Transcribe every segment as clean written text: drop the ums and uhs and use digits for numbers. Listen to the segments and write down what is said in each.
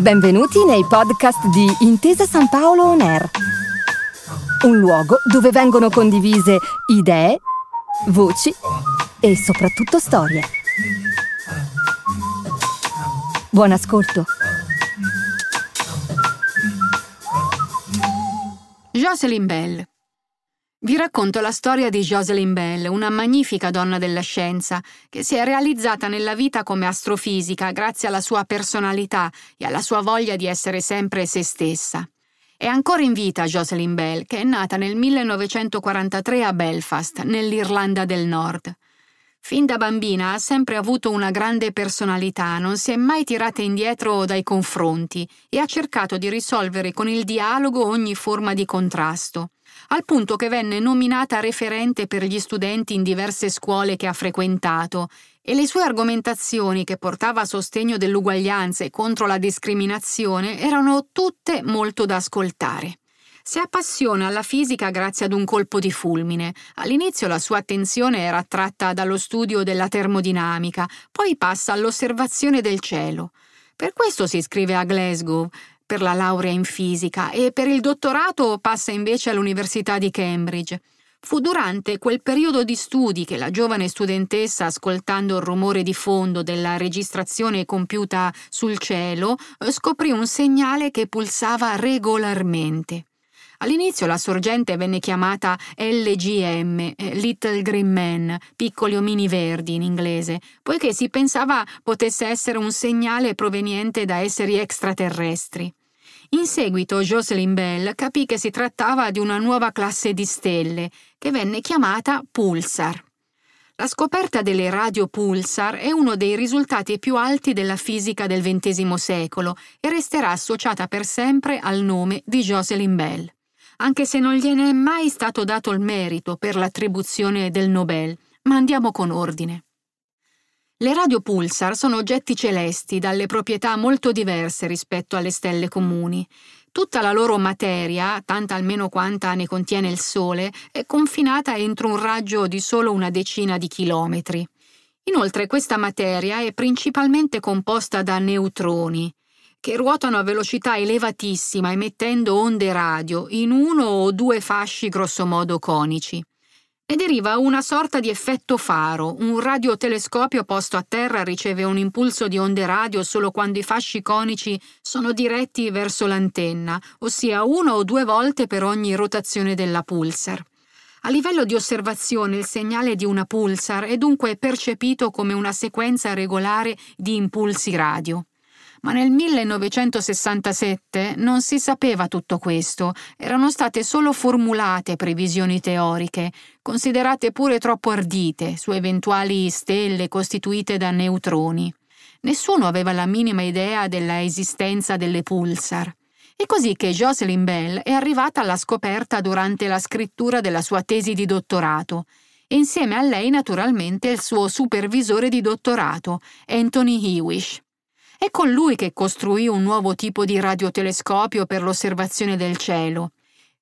Benvenuti nei podcast di Intesa San Paolo On Air, un luogo dove vengono condivise idee, voci e soprattutto storie. Buon ascolto. Jocelyn Bell. Vi racconto la storia di Jocelyn Bell, una magnifica donna della scienza, che si è realizzata nella vita come astrofisica grazie alla sua personalità e alla sua voglia di essere sempre se stessa. È ancora in vita Jocelyn Bell, che è nata nel 1943 a Belfast, nell'Irlanda del Nord. Fin da bambina ha sempre avuto una grande personalità, non si è mai tirata indietro dai confronti e ha cercato di risolvere con il dialogo ogni forma di contrasto, al punto che venne nominata referente per gli studenti in diverse scuole che ha frequentato, e le sue argomentazioni, che portava a sostegno dell'uguaglianza e contro la discriminazione, erano tutte molto da ascoltare. Si appassiona alla fisica grazie ad un colpo di fulmine. All'inizio la sua attenzione era attratta dallo studio della termodinamica, poi passa all'osservazione del cielo. Per questo si iscrive a Glasgow per la laurea in fisica e per il dottorato passa invece all'Università di Cambridge. Fu durante quel periodo di studi che la giovane studentessa, ascoltando il rumore di fondo della registrazione compiuta sul cielo, scoprì un segnale che pulsava regolarmente. All'inizio la sorgente venne chiamata LGM, Little Green Man, piccoli omini verdi in inglese, poiché si pensava potesse essere un segnale proveniente da esseri extraterrestri. In seguito Jocelyn Bell capì che si trattava di una nuova classe di stelle, che venne chiamata pulsar. La scoperta delle radio pulsar è uno dei risultati più alti della fisica del XX secolo e resterà associata per sempre al nome di Jocelyn Bell, anche se non gliene è mai stato dato il merito per l'attribuzione del Nobel, ma andiamo con ordine. Le radio pulsar sono oggetti celesti dalle proprietà molto diverse rispetto alle stelle comuni. Tutta la loro materia, tanta almeno quanta ne contiene il Sole, è confinata entro un raggio di solo una decina di chilometri. Inoltre questa materia è principalmente composta da neutroni, che ruotano a velocità elevatissima emettendo onde radio in uno o due fasci grossomodo conici. Ne deriva una sorta di effetto faro. Un radiotelescopio posto a terra riceve un impulso di onde radio solo quando i fasci conici sono diretti verso l'antenna, ossia una o due volte per ogni rotazione della pulsar. A livello di osservazione il segnale di una pulsar è dunque percepito come una sequenza regolare di impulsi radio. Ma nel 1967 non si sapeva tutto questo, erano state solo formulate previsioni teoriche, considerate pure troppo ardite, su eventuali stelle costituite da neutroni. Nessuno aveva la minima idea della esistenza delle pulsar. È così che Jocelyn Bell è arrivata alla scoperta durante la scrittura della sua tesi di dottorato, e insieme a lei naturalmente il suo supervisore di dottorato, Anthony Hewish. È con lui che costruì un nuovo tipo di radiotelescopio per l'osservazione del cielo.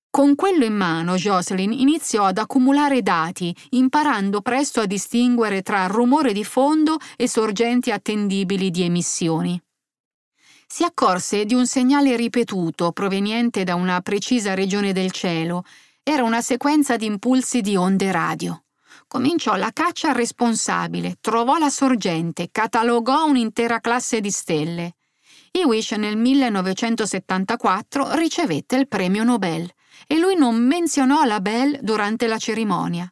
Con quello in mano Jocelyn iniziò ad accumulare dati, imparando presto a distinguere tra rumore di fondo e sorgenti attendibili di emissioni. Si accorse di un segnale ripetuto proveniente da una precisa regione del cielo. Era una sequenza di impulsi di onde radio. Cominciò la caccia al responsabile, trovò la sorgente, catalogò un'intera classe di stelle. Hewish nel 1974 ricevette il premio Nobel e lui non menzionò la Bell durante la cerimonia.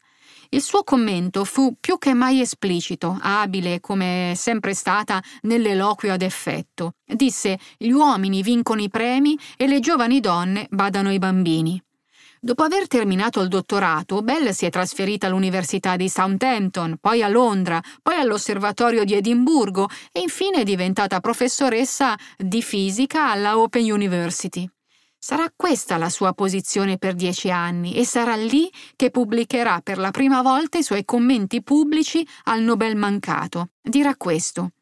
Il suo commento fu più che mai esplicito, abile come è sempre stata nell'eloquio ad effetto. Disse: «Gli uomini vincono i premi e le giovani donne badano i bambini». Dopo aver terminato il dottorato, Bell si è trasferita all'Università di Southampton, poi a Londra, poi all'Osservatorio di Edimburgo e infine è diventata professoressa di fisica alla Open University. Sarà questa la sua posizione per 10 anni e sarà lì che pubblicherà per la prima volta i suoi commenti pubblici al Nobel mancato. Dirà questo: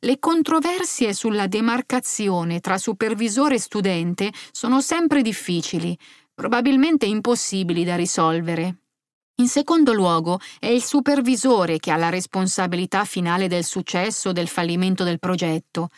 «Le controversie sulla demarcazione tra supervisore e studente sono sempre difficili, probabilmente impossibili da risolvere. In secondo luogo, è il supervisore che ha la responsabilità finale del successo o del fallimento del progetto.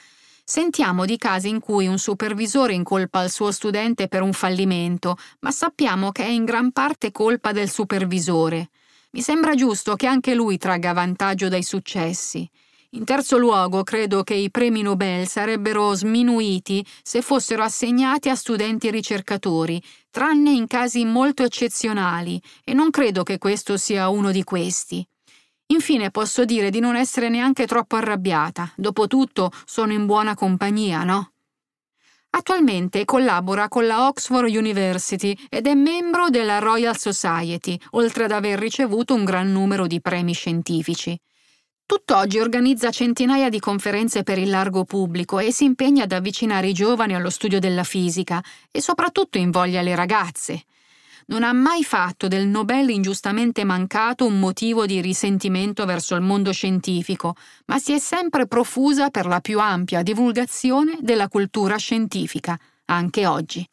Sentiamo di casi in cui un supervisore incolpa il suo studente per un fallimento, ma sappiamo che è in gran parte colpa del supervisore. Mi sembra giusto che anche lui tragga vantaggio dai successi. In terzo luogo, credo che i premi Nobel sarebbero sminuiti se fossero assegnati a studenti ricercatori, tranne in casi molto eccezionali, e non credo che questo sia uno di questi. Infine posso dire di non essere neanche troppo arrabbiata, dopotutto sono in buona compagnia, no? Attualmente collabora con la Oxford University ed è membro della Royal Society, oltre ad aver ricevuto un gran numero di premi scientifici. Tutt'oggi organizza centinaia di conferenze per il largo pubblico e si impegna ad avvicinare i giovani allo studio della fisica e soprattutto invoglia le ragazze. Non ha mai fatto del Nobel ingiustamente mancato un motivo di risentimento verso il mondo scientifico, ma si è sempre profusa per la più ampia divulgazione della cultura scientifica, anche oggi.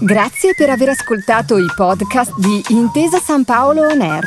Grazie per aver ascoltato i podcast di Intesa San Paolo On Air.